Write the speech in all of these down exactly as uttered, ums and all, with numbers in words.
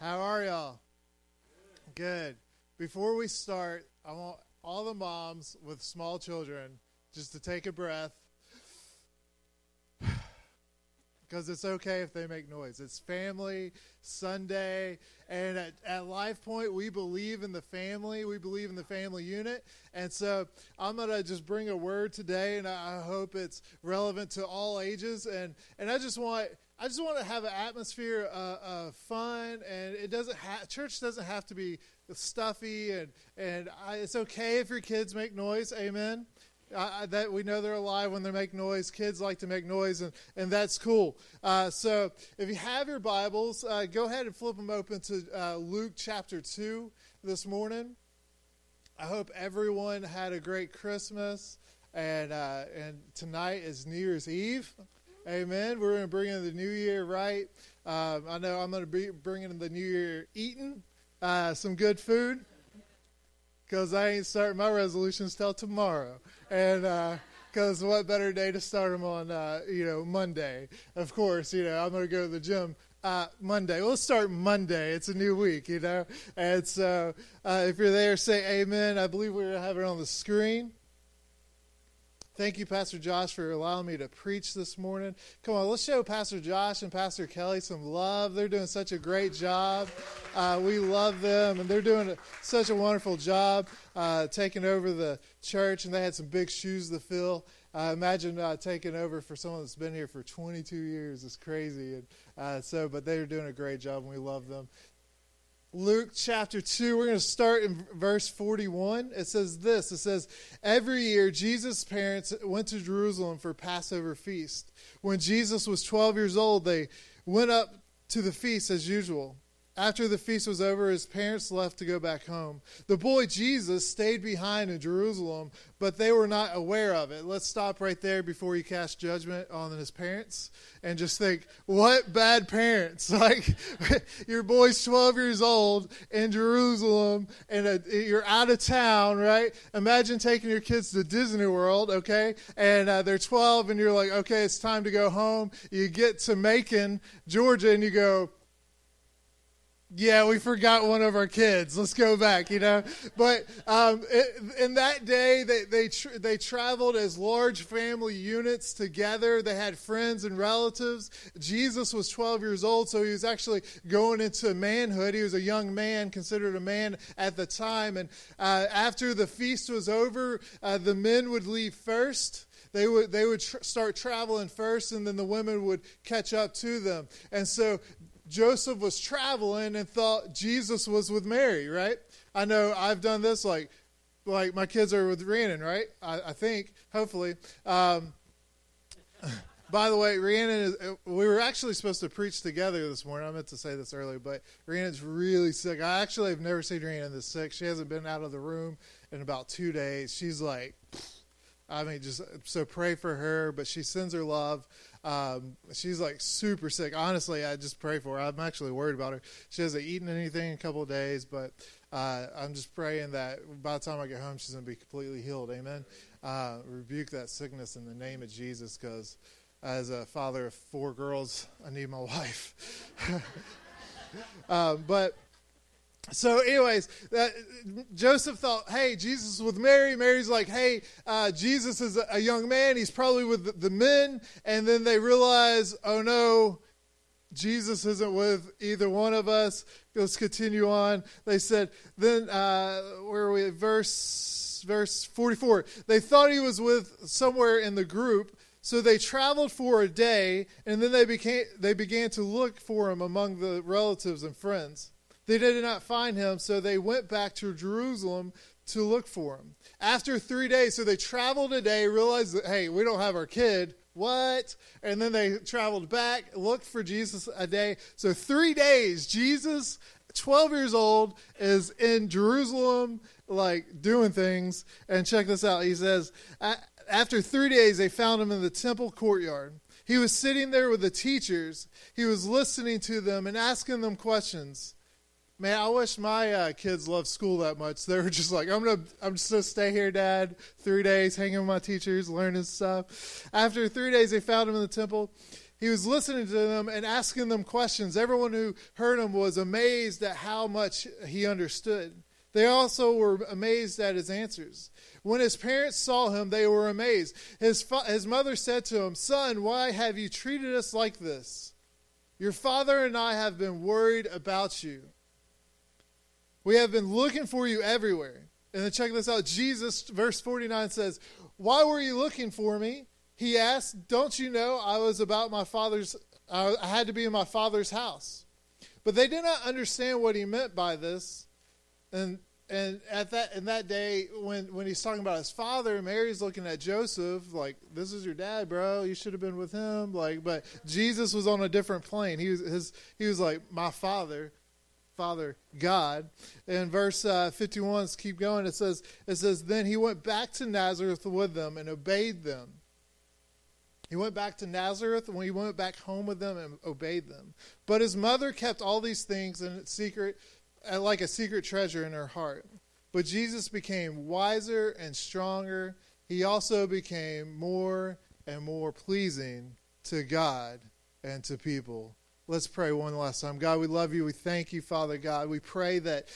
How are y'all? Good. Before we start, I want all the moms with small children just to take a breath, because it's okay if they make noise. It's family Sunday, and at, at LifePoint, we believe in the family. We believe in the family unit, and so I'm going to just bring a word today, and I, I hope it's relevant to all ages, and, and I just want I just want to have an atmosphere of, of fun, and it doesn't ha- church doesn't have to be stuffy, and, and I, it's okay if your kids make noise, amen? I, that we know they're alive when they make noise. Kids like to make noise, and, and that's cool. Uh, so if you have your Bibles, uh, go ahead and flip them open to uh, Luke chapter two this morning. I hope everyone had a great Christmas, and uh, and tonight is New Year's Eve. Amen. We're going to bring in the new year, right? Um, I know I'm going to be bringing in the new year eating uh, some good food, because I ain't starting my resolutions till tomorrow. And because uh, what better day to start them on, uh, you know, Monday. Of course, you know, I'm going to go to the gym uh, Monday. We'll start Monday. It's a new week, you know. And so uh, if you're there, say amen. I believe we're going to have it on the screen. Thank you, Pastor Josh, for allowing me to preach this morning. Come on, let's show Pastor Josh and Pastor Kelly some love. They're doing such a great job. Uh, we love them, and they're doing a, such a wonderful job uh, taking over the church, and they had some big shoes to fill. Uh, imagine uh, taking over for someone that's been here for twenty-two years. It's crazy. And uh, so, but they're doing a great job, and we love them. Luke chapter two, we're going to start in verse forty-one. It says this, it says, every year Jesus' parents went to Jerusalem for Passover feast. When Jesus was twelve years old, they went up to the feast as usual. After the feast was over, his parents left to go back home. The boy Jesus stayed behind in Jerusalem, but they were not aware of it. Let's stop right there before you cast judgment on his parents and just think, what bad parents? Like, your boy's twelve years old in Jerusalem, and a, you're out of town, right? Imagine taking your kids to Disney World, okay? And uh, they're twelve, and you're like, okay, it's time to go home. You get to Macon, Georgia, and you go, yeah, we forgot one of our kids. Let's go back, you know. But um, it, in that day, they they tr- they traveled as large family units together. They had friends and relatives. Jesus was twelve years old, so he was actually going into manhood. He was a young man, considered a man at the time. And uh, after the feast was over, uh, the men would leave first. They would they would tr- start traveling first, and then the women would catch up to them. And so Joseph was traveling and thought Jesus was with Mary, right? I know I've done this, like, like my kids are with Rhiannon, right? I, I think, hopefully. Um, by the way, Rhiannon, is, we were actually supposed to preach together this morning. I meant to say this earlier, but Rhiannon's really sick. I actually have never seen Rhiannon this sick. She hasn't been out of the room in about two days. She's like, I mean, just so pray for her, but she sends her love. Um, she's like super sick. Honestly, I just pray for her. I'm actually worried about her. She hasn't eaten anything in a couple of days, but uh, I'm just praying that by the time I get home, she's going to be completely healed. Amen. Uh, rebuke that sickness in the name of Jesus, because as a father of four girls, I need my wife. um, but So anyways, that, Joseph thought, hey, Jesus is with Mary. Mary's like, hey, uh, Jesus is a, a young man. He's probably with the, the men. And then they realize, oh, no, Jesus isn't with either one of us. Let's continue on. They said, then, uh, where are we at? Verse, verse forty-four. They thought he was with somewhere in the group. So they traveled for a day, and then they became they began to look for him among the relatives and friends. They did not find him, so they went back to Jerusalem to look for him. After three days, so they traveled a day, realized that, hey, we don't have our kid. What? And then they traveled back, looked for Jesus a day. So three days, Jesus, twelve years old, is in Jerusalem, like, doing things. And check this out. He says, after three days, they found him in the temple courtyard. He was sitting there with the teachers. He was listening to them and asking them questions. Man, I wish my uh, kids loved school that much. They were just like, I'm gonna, I'm just gonna stay here, Dad. Three days, hanging with my teachers, learning stuff. After three days, they found him in the temple. He was listening to them and asking them questions. Everyone who heard him was amazed at how much he understood. They also were amazed at his answers. When his parents saw him, they were amazed. His fa- his mother said to him, "Son, why have you treated us like this? Your father and I have been worried about you. We have been looking for you everywhere." And then check this out. Jesus, verse forty-nine says, "Why were you looking for me?" He asked, "Don't you know I was about my father's, I had to be in my father's house?" But they did not understand what he meant by this. And and at that in that day, when, when he's talking about his father, Mary's looking at Joseph like, "This is your dad, bro. You should have been with him." Like, but Jesus was on a different plane. He was his he was like, "My father, Father God." And verse uh, fifty-one, let's keep going. It says it says then he went back to Nazareth with them and obeyed them. He went back to Nazareth, and he went back home with them and obeyed them. But his mother kept all these things in secret. Like a secret treasure in her heart. But Jesus became wiser and stronger. He also became more and more pleasing to God and to people. Let's pray one last time. God, we love you. We thank you, Father God. We pray that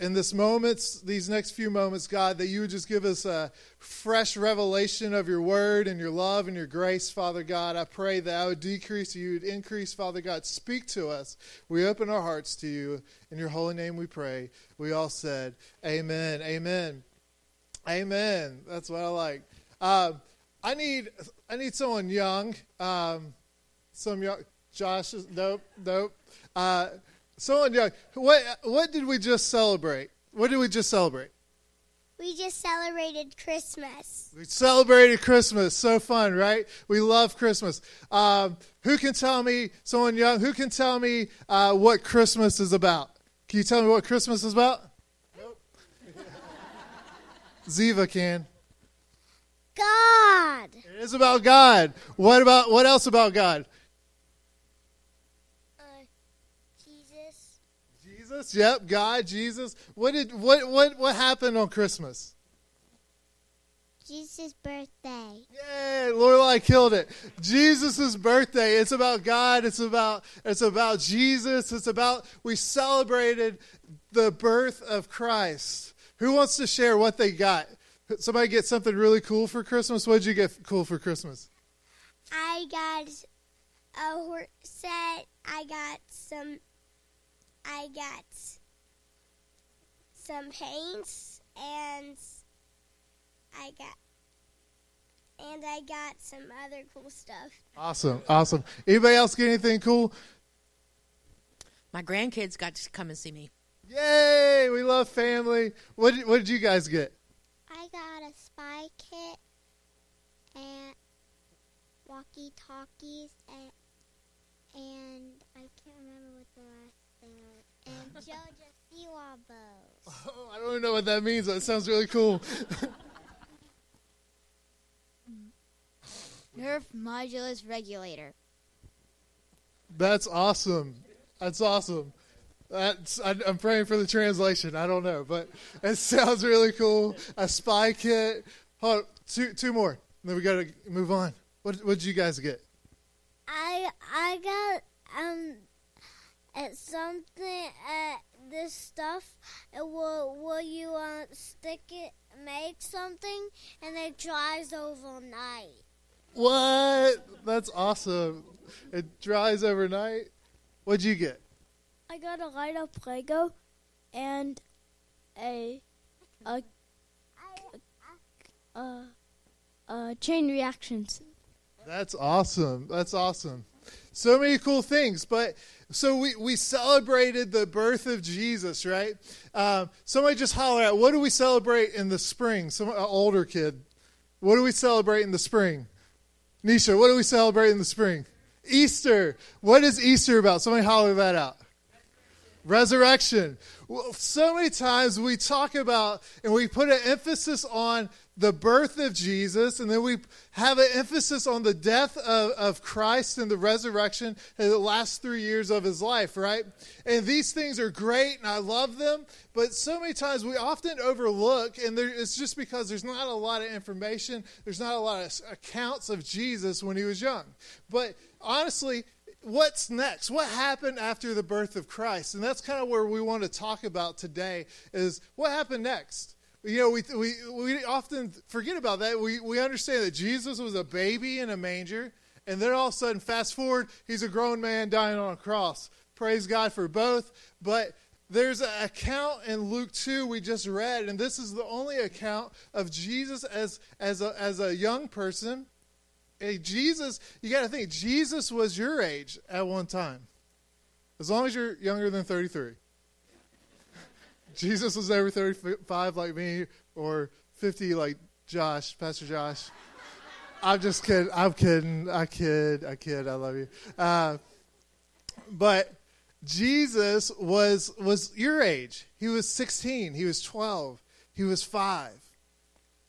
in this moments, these next few moments, God, that you would just give us a fresh revelation of your word and your love and your grace, Father God. I pray that I would decrease, you would increase, Father God. Speak to us. We open our hearts to you. In your holy name we pray. We all said, amen, amen, amen. That's what I like. Um, I need I need someone young. Um, some young, Josh, nope, nope. Uh Someone young, what what did we just celebrate? What did we just celebrate? We just celebrated Christmas. We celebrated Christmas. So fun, right? We love Christmas. Um, who can tell me, someone young, who can tell me uh, what Christmas is about? Can you tell me what Christmas is about? Nope. Ziva can. God. It is about God. What about what else about God? Yep, God, Jesus. What did what what what happened on Christmas? Jesus' birthday. Yay, Lorelai killed it. Jesus' birthday. It's about God. It's about it's about Jesus. It's about we celebrated the birth of Christ. Who wants to share what they got? Somebody get something really cool for Christmas? What did you get cool for Christmas? I got a horse set. I got some. I got some paints, and I got and I got some other cool stuff. Awesome, awesome. Anybody else get anything cool? My grandkids got to come and see me. Yay! We love family. What did, what did you guys get? I got a spy kit and walkie-talkies, and, and I can't remember what the last. And Jojo Siwa bows. Oh, I don't know what that means, but it sounds really cool. Nerf modulus regulator. That's awesome. That's awesome. That's, I, I'm praying for the translation. I don't know, but it sounds really cool. A spy kit. Hold on, two, two more. Then we gotta move on. What what did you guys get? I I got um. At something at this stuff, it will will you uh, stick it, make something, and it dries overnight. What? That's awesome! It dries overnight. What'd you get? I got a light up Lego and a a a, a, a chain reactions. That's awesome! That's awesome! So many cool things, but. So we, we celebrated the birth of Jesus, right? Um, somebody just holler out, what do we celebrate in the spring? Some an older kid. What do we celebrate in the spring? Nisha, what do we celebrate in the spring? Easter. What is Easter about? Somebody holler that out. Resurrection. Resurrection. Well, so many times we talk about and we put an emphasis on the birth of Jesus, and then we have an emphasis on the death of, of Christ and the resurrection in the last three years of his life, right? And these things are great, and I love them, but so many times we often overlook, and there, it's just because there's not a lot of information, there's not a lot of accounts of Jesus when he was young. But honestly, what's next? What happened after the birth of Christ? And that's kind of where we want to talk about today, is what happened next? You know, we we we often forget about that. We we understand that Jesus was a baby in a manger, and then all of a sudden, fast forward, he's a grown man dying on a cross. Praise God for both. But there's an account in Luke two we just read, and this is the only account of Jesus as as a, as a young person. Hey, Jesus, you got to think, Jesus was your age at one time, as long as you're younger than thirty-three. Jesus was over thirty-five like me, or fifty like Josh, Pastor Josh. I'm just kidding. I'm kidding. I kid. I kid. I love you. Uh, but Jesus was was your age. He was sixteen. He was twelve. He was five.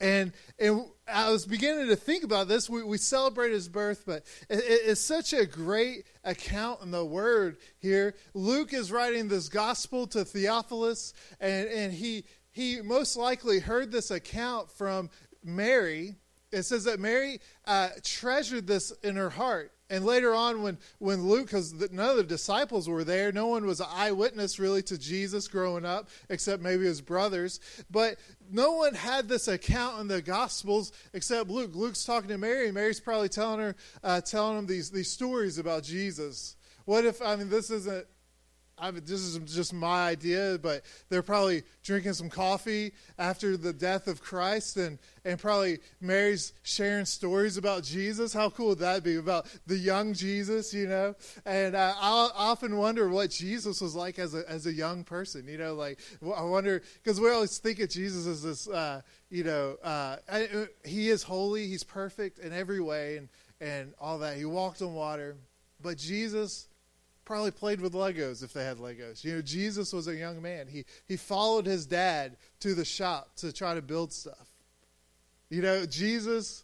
And and I was beginning to think about this. We, we celebrate his birth, but it, it's such a great account in the Word here. Luke is writing this gospel to Theophilus, and, and he he most likely heard this account from Mary. It says that Mary uh, treasured this in her heart. And later on, when, when Luke, because none of the disciples were there, no one was an eyewitness really to Jesus growing up, except maybe his brothers. But no one had this account in the Gospels except Luke. Luke's talking to Mary. Mary's probably telling her, uh, telling him these these stories about Jesus. What if, I mean, this isn't, I mean, this is just my idea, but they're probably drinking some coffee after the death of Christ, and, and probably Mary's sharing stories about Jesus. How cool would that be, about the young Jesus, you know? And uh, I often wonder what Jesus was like as a as a young person, you know? Like, I wonder, because we always think of Jesus as this, uh, you know, uh, I, he is holy, he's perfect in every way, and, and all that. He walked on water, but Jesus probably played with Legos if they had Legos. You know, Jesus was a young man. He he followed his dad to the shop to try to build stuff. You know, Jesus,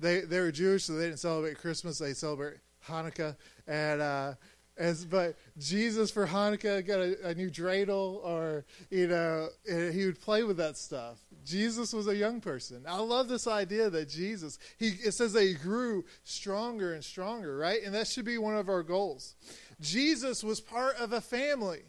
they they were Jewish, so they didn't celebrate Christmas. They celebrate Hanukkah. And uh, as but Jesus for Hanukkah got a, a new dreidel, or, you know, he would play with that stuff. Jesus was a young person. I love this idea that Jesus, he it says that he grew stronger and stronger, right? And that should be one of our goals. Jesus was part of a family.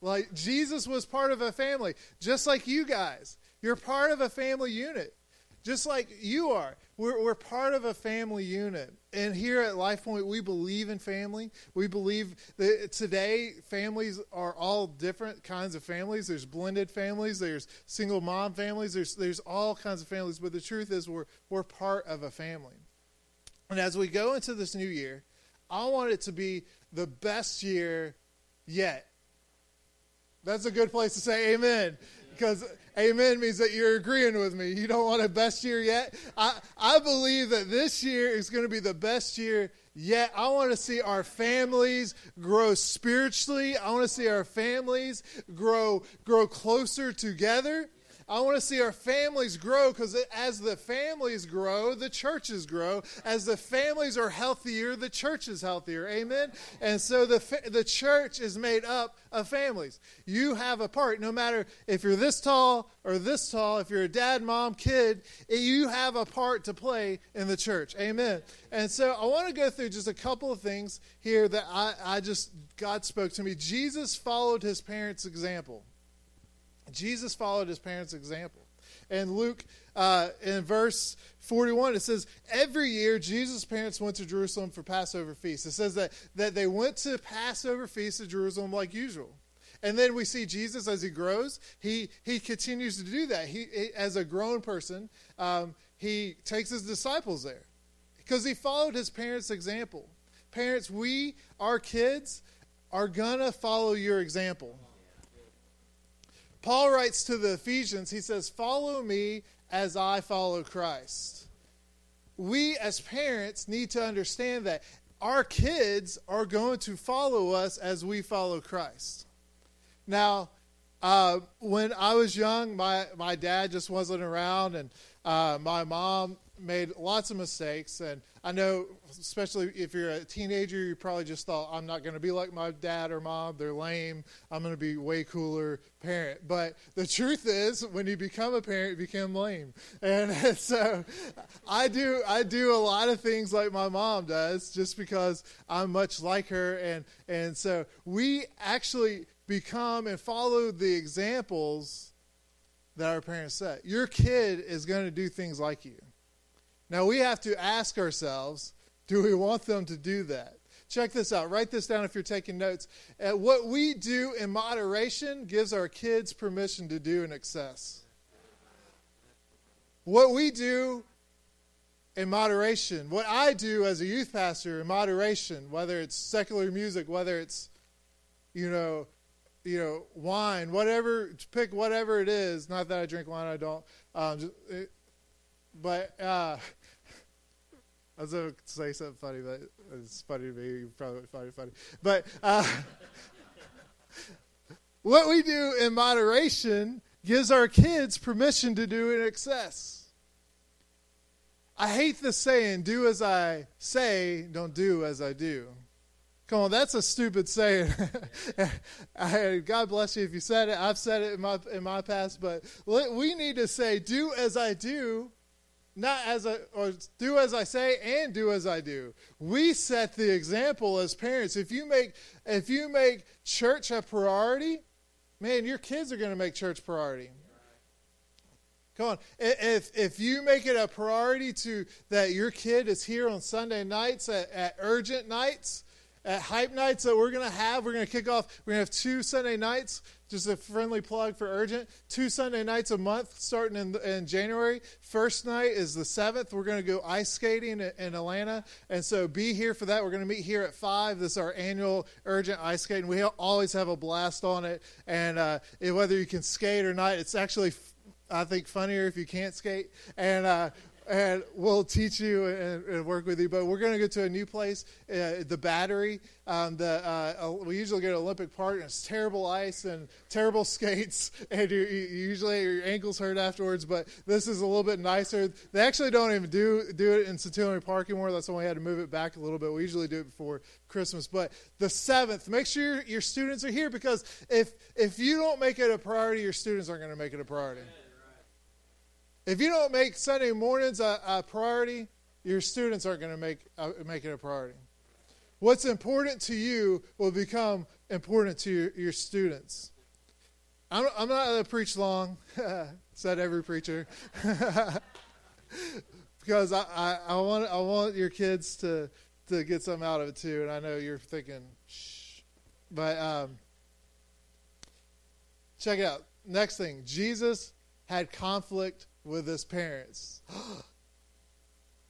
Like, Jesus was part of a family, just like you guys. You're part of a family unit, just like you are. We're, we're part of a family unit. And here at LifePoint, we believe in family. We believe that today families are all different kinds of families. There's blended families. There's single mom families. There's there's all kinds of families. But the truth is, we're we're part of a family. And as we go into this new year, I want it to be the best year yet. That's a good place to say amen, because amen means that you're agreeing with me. You don't want a best year yet? I, I believe that this year is going to be the best year yet. I want to see our families grow spiritually. I want to see our families grow, grow closer together. I want to see our families grow, because as the families grow, the churches grow. As the families are healthier, the church is healthier. Amen? And so the fa- the church is made up of families. You have a part. No matter if you're this tall or this tall, if you're a dad, mom, kid, you have a part to play in the church. Amen? And so I want to go through just a couple of things here that I, I just, God spoke to me. Jesus followed his parents' example. Jesus followed his parents' example. And Luke, uh, in verse forty-one, it says, every year Jesus' parents went to Jerusalem for Passover feast. It says that, that they went to Passover feast to Jerusalem like usual. And then we see Jesus as he grows. He he continues to do that. He, he as a grown person, um, he takes his disciples there, because he followed his parents' example. Parents, we, our kids, are going to follow your example. Paul writes to the Ephesians, he says, follow me as I follow Christ. We as parents need to understand that our kids are going to follow us as we follow Christ. Now, Uh, when I was young, my, my dad just wasn't around, and uh, my mom made lots of mistakes. And I know, especially if you're a teenager, you probably just thought, I'm not going to be like my dad or mom. They're lame. I'm going to be way cooler parent. But the truth is, when you become a parent, you become lame. And, and so I do I do a lot of things like my mom does just because I'm much like her. And, and so we actually become and follow the examples that our parents set. Your kid is going to do things like you. Now, we have to ask ourselves, do we want them to do that? Check this out. Write this down if you're taking notes. Uh, what we do in moderation gives our kids permission to do in excess. What we do in moderation, what I do as a youth pastor in moderation, whether it's secular music, whether it's, you know, you know, wine, whatever, pick whatever it is. Not that I drink wine, I don't. Um, just, it, but uh, I was going to say something funny, but it's funny to me. You probably find it funny. But uh, what we do in moderation gives our kids permission to do in excess. I hate the saying, do as I say, don't do as I do. Come on, that's a stupid saying. God bless you if you said it. I've said it in my in my past, but we need to say, "Do as I do," not as I or do as I say and do as I do. We set the example as parents. If you make if you make church a priority, man, your kids are going to make church priority. Come on, if if you make it a priority to that your kid is here on Sunday nights at, at urgent nights. At Hype Nights that we're going to have, we're going to kick off, we're going to have two Sunday nights, just a friendly plug for Urgent, two Sunday nights a month starting in, in January. First night is the seventh. We're going to go ice skating in, in Atlanta, and so be here for that. We're going to meet here at five. This is our annual Urgent ice skating. We always have a blast on it, and uh, whether you can skate or not, it's actually, I think, funnier if you can't skate, and uh And we'll teach you and, and work with you. But we're going to go to a new place, uh, the Battery. Um, the uh, we usually go to Olympic Park, and it's terrible ice and terrible skates. And you, you usually your ankles hurt afterwards. But this is a little bit nicer. They actually don't even do do it in Centennial Park anymore. That's why we had to move it back a little bit. We usually do it before Christmas. But the seventh, make sure your, your students are here. Because if, if you don't make it a priority, your students aren't going to make it a priority. Amen. If you don't make Sunday mornings a, a priority, your students aren't going to make uh, make it a priority. What's important to you will become important to your, your students. I'm, I'm not going to preach long, said every preacher, because I, I, I want I want your kids to to get something out of it too. And I know you're thinking, shh, but um, check it out. Next thing, Jesus had conflict with his parents.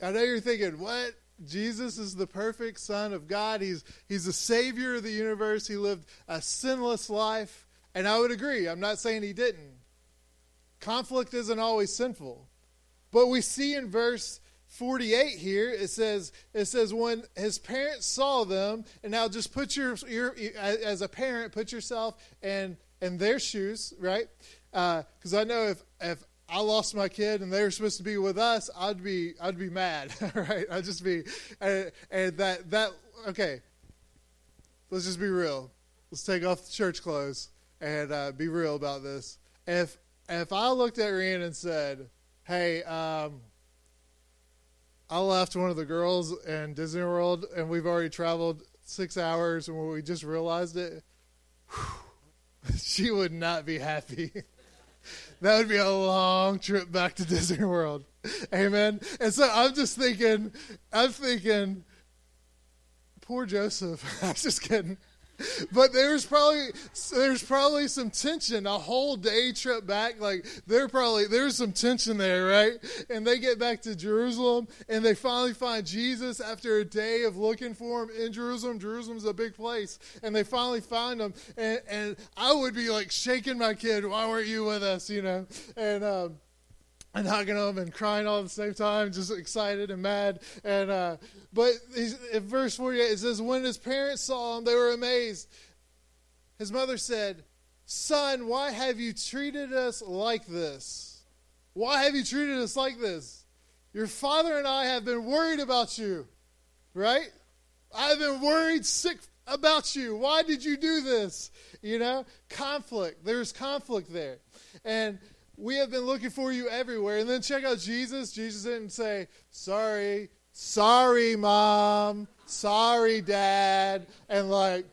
I know you're thinking, what? Jesus is the perfect Son of God. He's he's the Savior of the universe. He lived a sinless life. And I would agree. I'm not saying he didn't. Conflict isn't always sinful. But we see in verse forty-eight here, it says, it says when his parents saw them, and now just put your, your as a parent, put yourself in, in their shoes, right? Because uh, I know if, if I lost my kid and they were supposed to be with us, I'd be I'd be mad, right? I'd just be, and, and that, that okay, let's just be real. Let's take off the church clothes and uh, be real about this. If if I looked at Rhiannon and said, hey, um, I left one of the girls in Disney World and we've already traveled six hours and we just realized it, whew, she would not be happy. That would be a long trip back to Disney World. Amen. And so I'm just thinking, I'm thinking, poor Joseph. I'm just kidding. But there's probably there's probably some tension, a whole day trip back. Like there probably there's some tension there, right? And they get back to Jerusalem, and they finally find Jesus after a day of looking for him in Jerusalem. Jerusalem's a big place, and they finally find him. And, and I would be like shaking my kid, "Why weren't you with us?" You know, and um, and hugging him and crying all at the same time, just excited and mad. And uh, but in verse forty-eight, it says, when his parents saw him, they were amazed. His mother said, Son, why have you treated us like this? Why have you treated us like this? Your father and I have been worried about you, right? I've been worried sick about you. Why did you do this? You know, conflict. There's conflict there. And we have been looking for you everywhere. And then check out Jesus. Jesus didn't say, sorry, sorry, mom, sorry, dad. And like,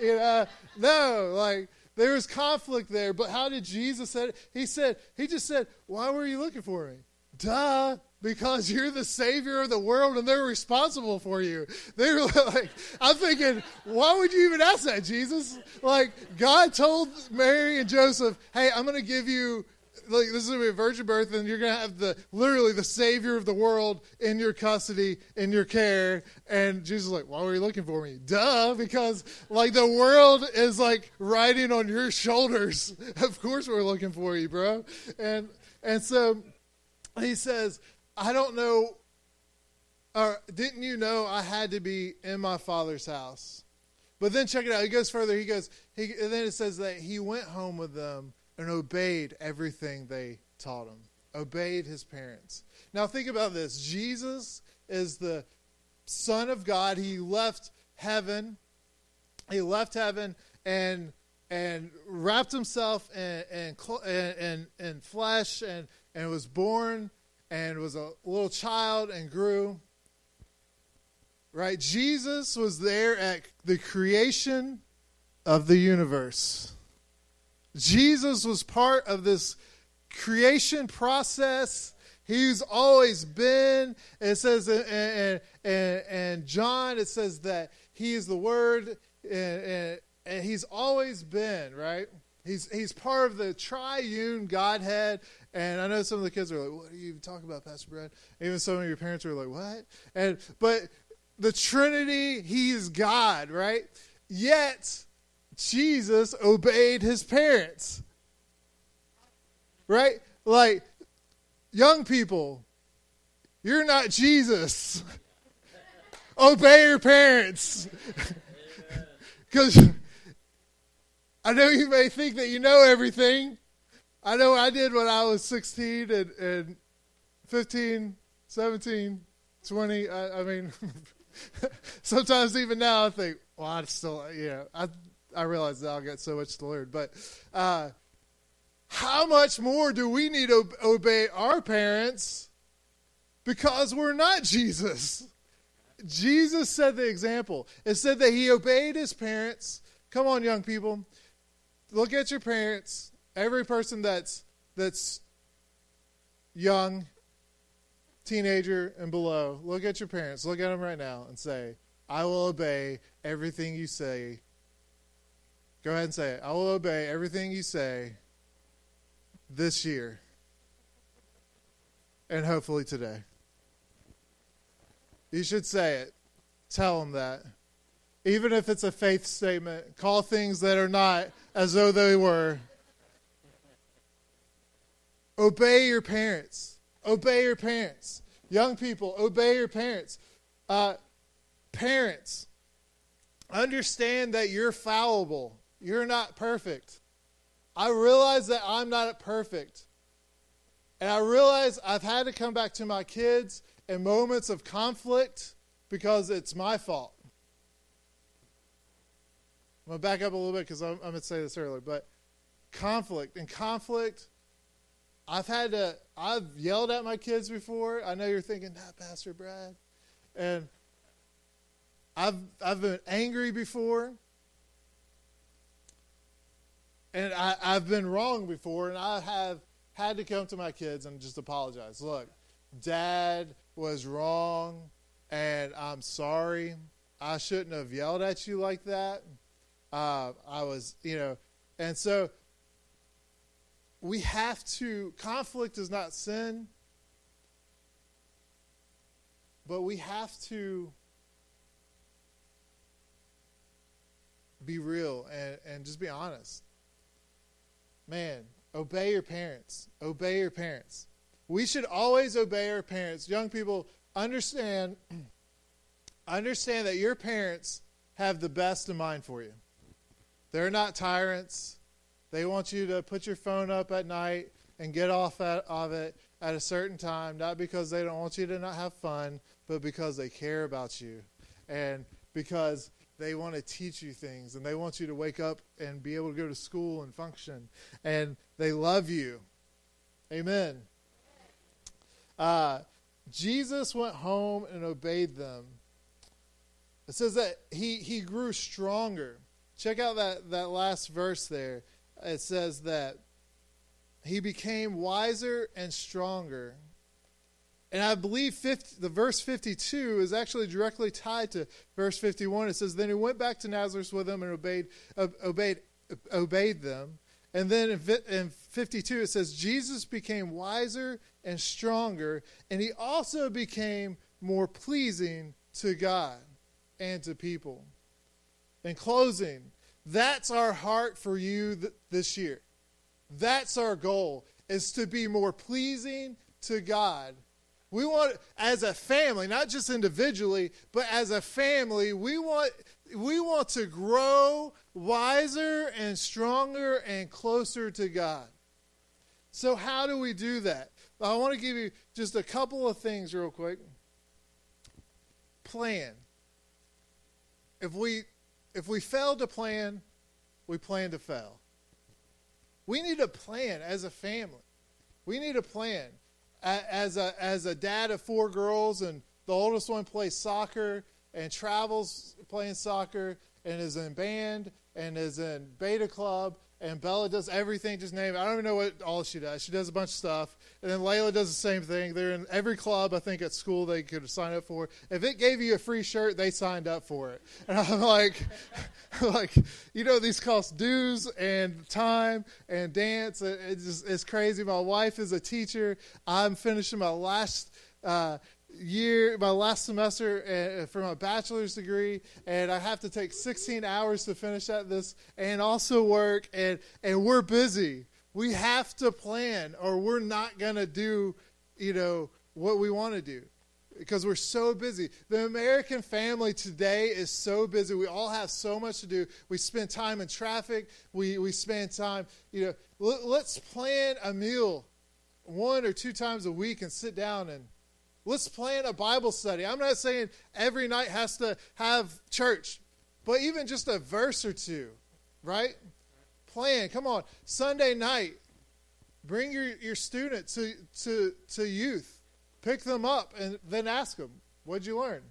you know, no, like there was conflict there. But how did Jesus say it? He said, he just said, why were you looking for me? Duh. Because you're the savior of the world and they're responsible for you. They were like, I'm thinking, why would you even ask that, Jesus? Like, God told Mary and Joseph, hey, I'm going to give you, like, this is going to be a virgin birth, and you're going to have the literally the savior of the world in your custody, in your care. And Jesus is like, why were you looking for me? Duh, because, like, the world is, like, riding on your shoulders. Of course we're looking for you, bro. And, and so he says, I don't know, or didn't you know I had to be in my father's house? But then check it out. He goes further. He goes, he, and then it says that he went home with them and obeyed everything they taught him, obeyed his parents. Now think about this. Jesus is the Son of God. He left heaven. He left heaven and and wrapped himself in, in, in, in flesh and, and was born and was a little child and grew, right? Jesus was there at the creation of the universe. Jesus was part of this creation process. He's always been. It says, and and, and John, it says that he is the Word, and, and, and he's always been, right? He's he's part of the triune Godhead. And I know some of the kids are like, what are you even talking about, Pastor Brad? Even some of your parents are like, what? And but the Trinity, he is God, right? Yet, Jesus obeyed his parents, right? Like, young people, you're not Jesus. Obey your parents. Because I know you may think that you know everything. I know I did when I was sixteen and, and fifteen, seventeen, twenty. I, I mean, sometimes even now I think, well, I still, you know, I I realize that I've got so much to learn. But uh, how much more do we need to obey our parents because we're not Jesus? Jesus set the example. It said that he obeyed his parents. Come on, young people. Look at your parents. Every person that's that's young, teenager, and below, look at your parents. Look at them right now and say, I will obey everything you say. Go ahead and say it. I will obey everything you say this year and hopefully today. You should say it. Tell them that. Even if it's a faith statement, call things that are not as though they were. Obey your parents. Obey your parents. Young people, obey your parents. Uh, parents, understand that you're fallible. You're not perfect. I realize that I'm not perfect. And I realize I've had to come back to my kids in moments of conflict because it's my fault. I'm going to back up a little bit because I'm, I'm going to say this earlier. But conflict and conflict... I've had to, I've yelled at my kids before. I know you're thinking, not Pastor Brad. And I've, I've been angry before. And I, I've been wrong before. And I have had to come to my kids and just apologize. Look, Dad was wrong. And I'm sorry. I shouldn't have yelled at you like that. Uh, I was, you know, and so. We have to, conflict is not sin, but we have to be real and, and just be honest. Man, obey your parents. Obey your parents. We should always obey our parents. Young people, understand, understand that your parents have the best in mind for you. They're not tyrants. They want you to put your phone up at night and get off of it at a certain time, not because they don't want you to not have fun, but because they care about you and because they want to teach you things and they want you to wake up and be able to go to school and function, and they love you. Amen. Uh, Jesus went home and obeyed them. It says that he, he grew stronger. Check out that, that last verse there. It says that he became wiser and stronger. And I believe fifty, the verse fifty-two is actually directly tied to verse fifty-one. It says, then he went back to Nazareth with them and obeyed obeyed obeyed them. And then in fifty-two, it says, Jesus became wiser and stronger, and he also became more pleasing to God and to people. In closing, that's our heart for you th- this year. That's our goal, is to be more pleasing to God. We want, as a family, not just individually, but as a family, we want we want to grow wiser and stronger and closer to God. So how do we do that? I want to give you just a couple of things real quick. Plan. If we if we fail to plan, we plan to fail. We need a plan as a family. We need a plan. As a as a dad of four girls, and the oldest one plays soccer and travels playing soccer and is in band and is in Beta Club, and Bella does everything, just name it. I don't even know what all she does. She does a bunch of stuff. And then Layla does the same thing. They're in every club, I think, at school they could sign up for. If it gave you a free shirt, they signed up for it. And I'm like, like you know, these cost dues and time and dance. It's, just, it's crazy. My wife is a teacher. I'm finishing my last uh, year, my last semester uh, for my bachelor's degree, and I have to take sixteen hours to finish at this and also work, and, and we're busy. We have to plan, or we're not going to do, you know, what we want to do because we're so busy. The American family today is so busy. We all have so much to do. We spend time in traffic. We, we spend time, you know, let, let's plan a meal one or two times a week and sit down, and let's plan a Bible study. I'm not saying every night has to have church, but even just a verse or two, right? Plan. Come on. Sunday night, bring your, your student to, to, to youth. Pick them up and then ask them, what'd you learn?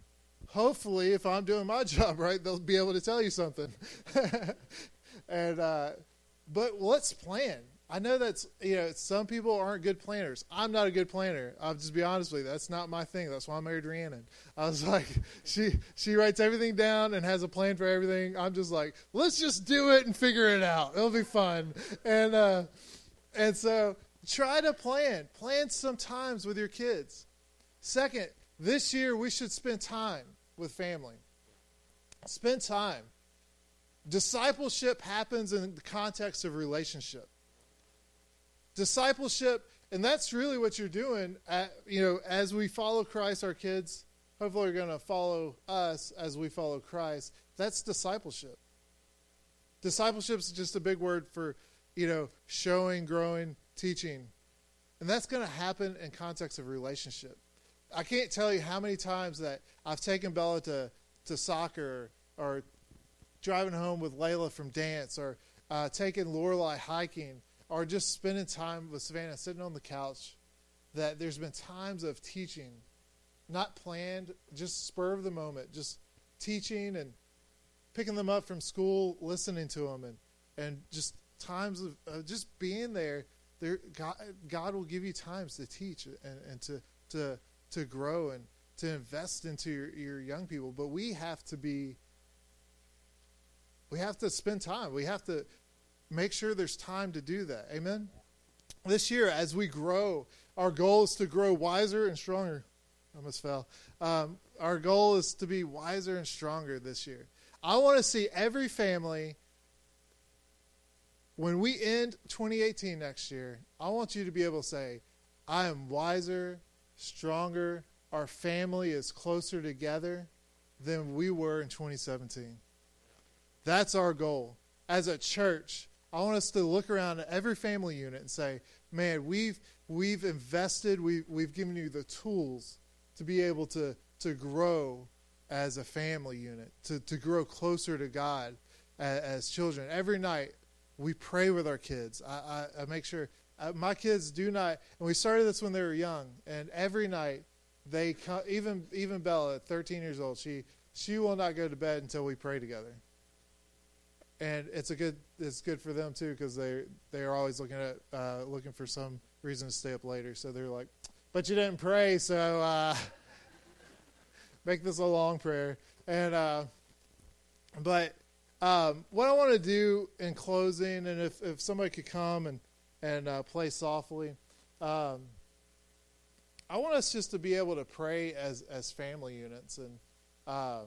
Hopefully, if I'm doing my job right, they'll be able to tell you something. and uh, But let's plan. I know that's, you know, some people aren't good planners. I'm not a good planner. I'll just be honest with you. That's not my thing. That's why I married Rhiannon. I was like, she she writes everything down and has a plan for everything. I'm just like, let's just do it and figure it out. It'll be fun. And uh, and so try to plan. Plan sometimes with your kids. Second, this year we should spend time with family. Spend time. Discipleship happens in the context of relationship. Discipleship, and that's really what you're doing, at, you know, as we follow Christ, our kids, hopefully are going to follow us as we follow Christ. That's discipleship. Discipleship is just a big word for, you know, showing, growing, teaching. And that's going to happen in context of relationship. I can't tell you how many times that I've taken Bella to, to soccer, or, or driving home with Layla from dance, or uh, taking Lorelai hiking, or just spending time with Savannah, sitting on the couch, that there's been times of teaching, not planned, just spur of the moment, just teaching and picking them up from school, listening to them, and, and just times of uh, just being there. There, God, God will give you times to teach and, and to, to to grow and to invest into your, your young people. But we have to be, we have to spend time. We have to make sure there's time to do that. Amen? This year, as we grow, our goal is to grow wiser and stronger. I almost fell. Um, our goal is to be wiser and stronger this year. I want to see every family, when we end twenty eighteen next year, I want you to be able to say, I am wiser, stronger, our family is closer together than we were in twenty seventeen. That's our goal. as a church, I want us to look around at every family unit and say, man, we've we've invested, we, we've given you the tools to be able to, to grow as a family unit, to, to grow closer to God as, as children. Every night we pray with our kids. I, I, I make sure uh, my kids do not, and we started this when they were young, and every night they come, even, even Bella at thirteen years old, she, she will not go to bed until we pray together. And it's a good, it's good for them too, because they they are always looking at uh, looking for some reason to stay up later. So they're like, "But you didn't pray, so uh, make this a long prayer." And uh, but um, what I want to do in closing, and if, if somebody could come and and uh, play softly, um, I want us just to be able to pray as as family units and. Um,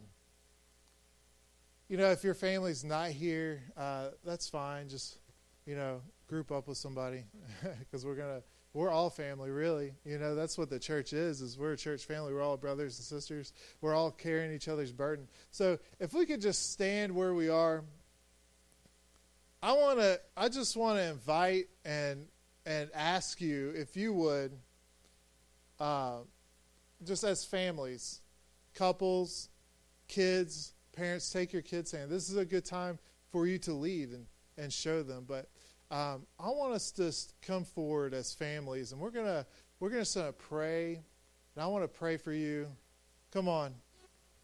You know, if your family's not here, uh, that's fine. Just, you know, group up with somebody because we're gonna, we're all family, really. You know, that's what the church is, is we're a church family. We're all brothers and sisters. We're all carrying each other's burden. So if we could just stand where we are, I want to, I just want to invite and, and ask you if you would, uh, just as families, couples, kids, parents, take your kids' hand. This is a good time for you to lead and, and show them. But um, I want us to come forward as families, and we're gonna we're gonna sort of pray. And I want to pray for you. Come on,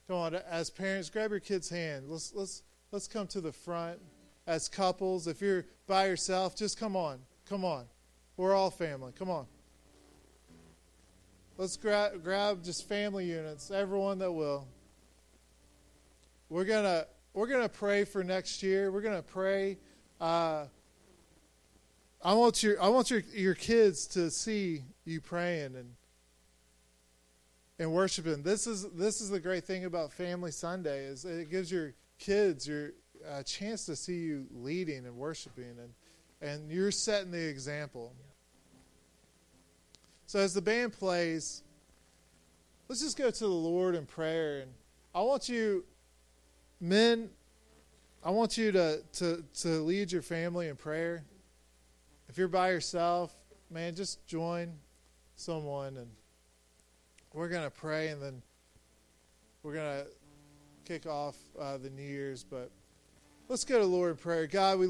come on. As parents, grab your kids' hand. Let's let's let's come to the front. As couples, if you're by yourself, just come on, come on. We're all family. Come on. Let's grab grab just family units. Everyone that will. We're gonna we're gonna pray for next year. We're gonna pray. Uh, I want your I want your, your kids to see you praying and and worshiping. This is this is the great thing about Family Sunday is it gives your kids your uh, chance to see you leading and worshiping and and you're setting the example. So as the band plays, let's just go to the Lord in prayer. And I want you. Men, I want you to, to, to lead your family in prayer. If you're by yourself, man, just join someone, and we're going to pray, and then we're going to kick off uh, the New Year's. But let's go to the Lord in prayer. God, we